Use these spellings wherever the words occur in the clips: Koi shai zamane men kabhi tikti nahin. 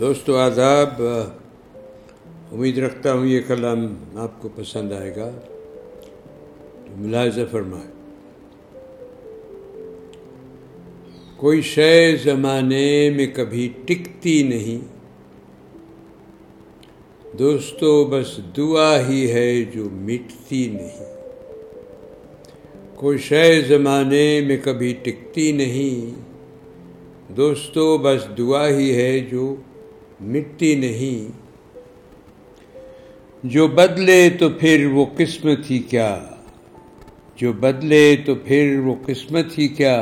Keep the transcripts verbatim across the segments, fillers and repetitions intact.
دوستو آداب، امید رکھتا ہوں یہ کلام آپ کو پسند آئے گا، تو ملاحظہ فرمائیں۔ کوئی شے زمانے میں کبھی ٹکتی نہیں، دوستو بس دعا ہی ہے جو مٹتی نہیں۔ کوئی شے زمانے میں کبھی ٹکتی نہیں، دوستو بس دعا ہی ہے جو مٹتی نہیں۔ جو بدلے تو پھر وہ قسمت ہی کیا، جو بدلے تو پھر وہ قسمت ہی کیا،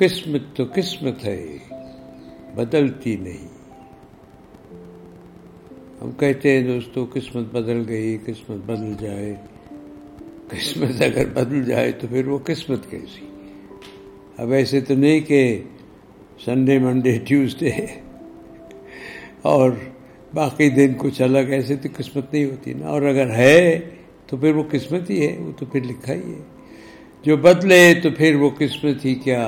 قسمت تو قسمت ہے بدلتی نہیں۔ ہم کہتے ہیں دوستو قسمت بدل گئی، قسمت بدل جائے، قسمت اگر بدل جائے تو پھر وہ قسمت کیسی؟ اب ایسے تو نہیں کہ سنڈے منڈے ٹیوزڈے اور باقی دن کچھ الگ، ایسے تو قسمت نہیں ہوتی نا، اور اگر ہے تو پھر وہ قسمت ہی ہے، وہ تو پھر لکھا ہی ہے۔ جو بدلے تو پھر وہ قسمت ہی کیا،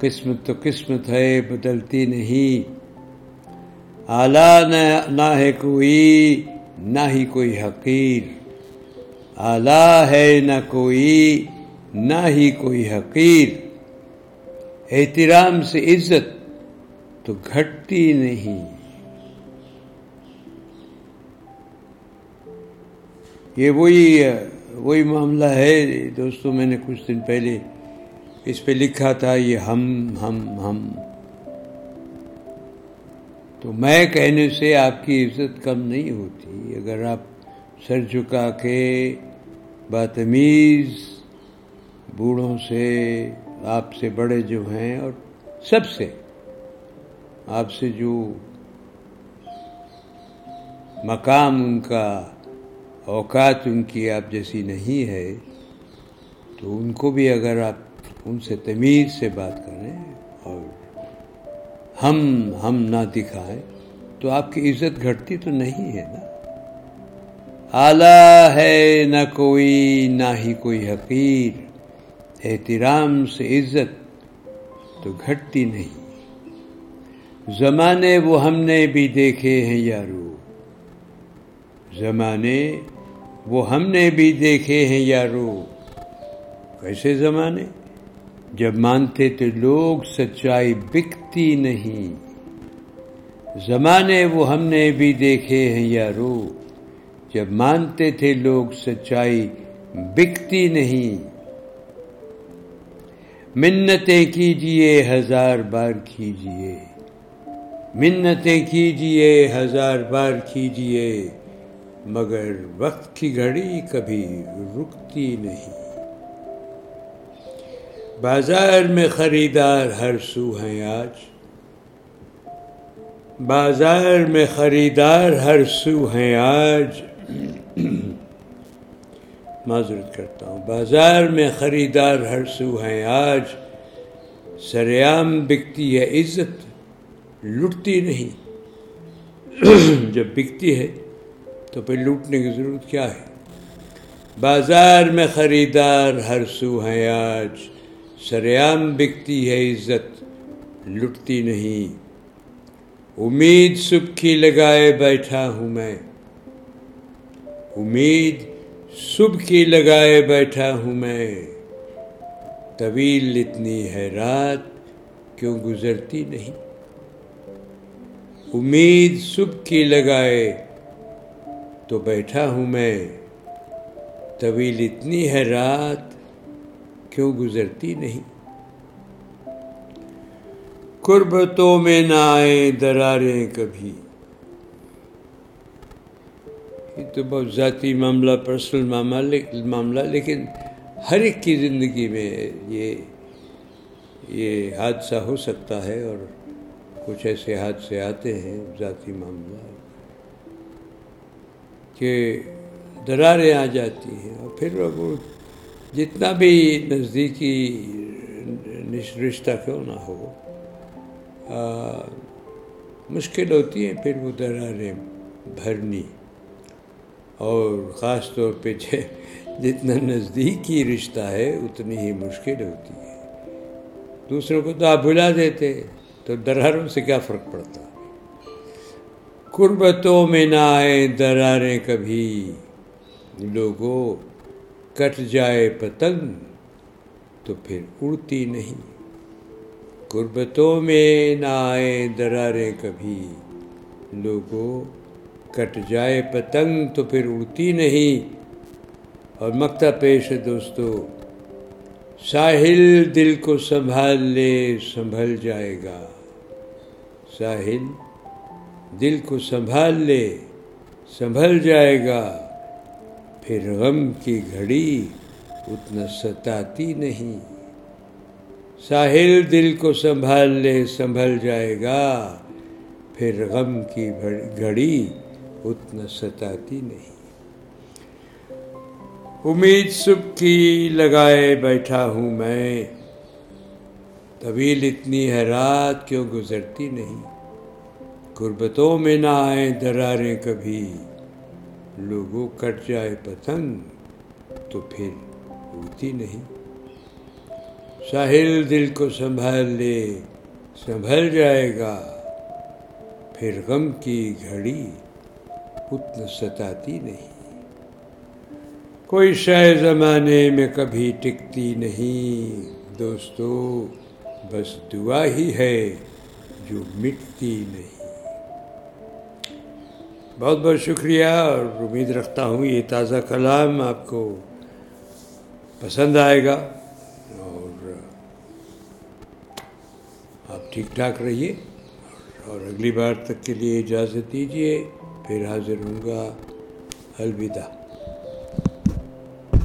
قسمت تو قسمت ہے بدلتی نہیں۔ اعلیٰ نہ ہے کوئی، نہ ہی کوئی حقیر، اعلیٰ ہے نہ کوئی، نہ ہی کوئی حقیر۔ احترام سے عزت تو گھٹتی نہیں۔ یہ وہی وہی معاملہ ہے دوستو، میں نے کچھ دن پہلے اس پہ لکھا تھا، یہ ہم ہم ہم تو میں کہنے سے آپ کی عزت کم نہیں ہوتی۔ اگر آپ سر جھکا کے باتمیز بوڑھوں سے، آپ سے بڑے جو ہیں اور سب سے، آپ سے جو مقام ان کا، اوقات ان کی آپ جیسی نہیں ہے، تو ان کو بھی اگر آپ ان سے تمیز سے بات کریں اور ہم ہم نہ دکھائیں تو آپ کی عزت گھٹتی تو نہیں ہے نا۔ اعلیٰ ہے نہ کوئی، نہ ہی کوئی حقیر، احترام سے عزت تو گھٹتی نہیں۔ زمانے وہ ہم نے بھی دیکھے ہیں یارو، زمانے وہ ہم نے بھی دیکھے ہیں یارو۔ کیسے زمانے؟ جب مانتے تو لوگ سچائی بکتی نہیں۔ زمانے وہ ہم نے بھی دیکھے ہیں یارو، جب مانتے تھے لوگ سچائی بکتی نہیں۔ منتیں کیجئے ہزار بار کیجئے، منتیں کیجئے ہزار بار کیجئے، مگر وقت کی گھڑی کبھی رکتی نہیں۔ بازار میں خریدار ہر سو ہیں آج، بازار میں خریدار ہر سو ہیں آج، معذرت کرتا ہوں، بازار میں خریدار ہر سو ہیں آج، سر عام بکتی ہے عزت لٹتی نہیں۔ جب بکتی ہے تو پھر لوٹنے کی ضرورت کیا ہے؟ بازار میں خریدار ہر سو ہیں آج، سر عام بکتی ہے عزت لٹتی نہیں۔ امید صبح کی لگائے بیٹھا ہوں میں، امید صبح کی لگائے بیٹھا ہوں میں، طویل اتنی ہے رات کیوں گزرتی نہیں۔ امید صبح کی لگائے تو بیٹھا ہوں میں، طویل اتنی ہے رات کیوں گزرتی نہیں۔ قربتوں میں نہ آئیں دراریں کبھی، یہ تو بہت ذاتی معاملہ، پرسنل معاملہ، لیکن ہر ایک کی زندگی میں یہ یہ حادثہ ہو سکتا ہے، اور کچھ ایسے حادثے آتے ہیں ذاتی معاملہ کہ دراریں آ جاتی ہیں، اور پھر وہ جتنا بھی نزدیکی رشتہ کیوں نہ ہو مشکل ہوتی ہے پھر وہ دراریں بھرنی، اور خاص طور پہ جتنا نزدیکی رشتہ ہے اتنی ہی مشکل ہوتی ہے۔ دوسروں کو تو آپ بھلا دیتے تو دراروں سے کیا فرق پڑتا؟ قربتوں میں نہ آئے دراریں کبھی، لوگوں کٹ جائے پتنگ تو پھر اڑتی نہیں. قربتوں میں نہ آئے دراریں کبھی، لوگوں کٹ جائے پتنگ تو پھر اڑتی نہیں. اور مکتا پیش ہے دوستو، ساحل دل کو سنبھال لے سنبھل جائے گا، ساحل دل کو سنبھال لے سنبھل جائے گا، پھر غم کی گھڑی اتنا ستاتی نہیں. ساحل دل کو سنبھال لے سنبھل جائے گا، پھر غم کی گھڑی اتنا ستاتی نہیں. امید صبح کی لگائے بیٹھا ہوں میں، طویل اتنی ہے رات کیوں گزرتی نہیں. غربتوں میں نہ آئیں دراریں کبھی، لوگوں کٹ جائے پتنگ تو پھر اڑتی نہیں. ساحل دل کو سنبھال لے سنبھل جائے گا، پھر غم کی گھڑی اتنا ستاتی نہیں. کوئی شے زمانے میں کبھی ٹکتی نہیں. دوستو، بس دعا ہی ہے جو مٹتی نہیں. بہت بہت شکریہ، اور امید رکھتا ہوں یہ تازہ کلام آپ کو پسند آئے گا، اور آپ ٹھیک ٹھاک رہیے. اور اگلی بار تک کے لیے اجازت دیجیے، پھر حاضر ہوں گا. الوداع.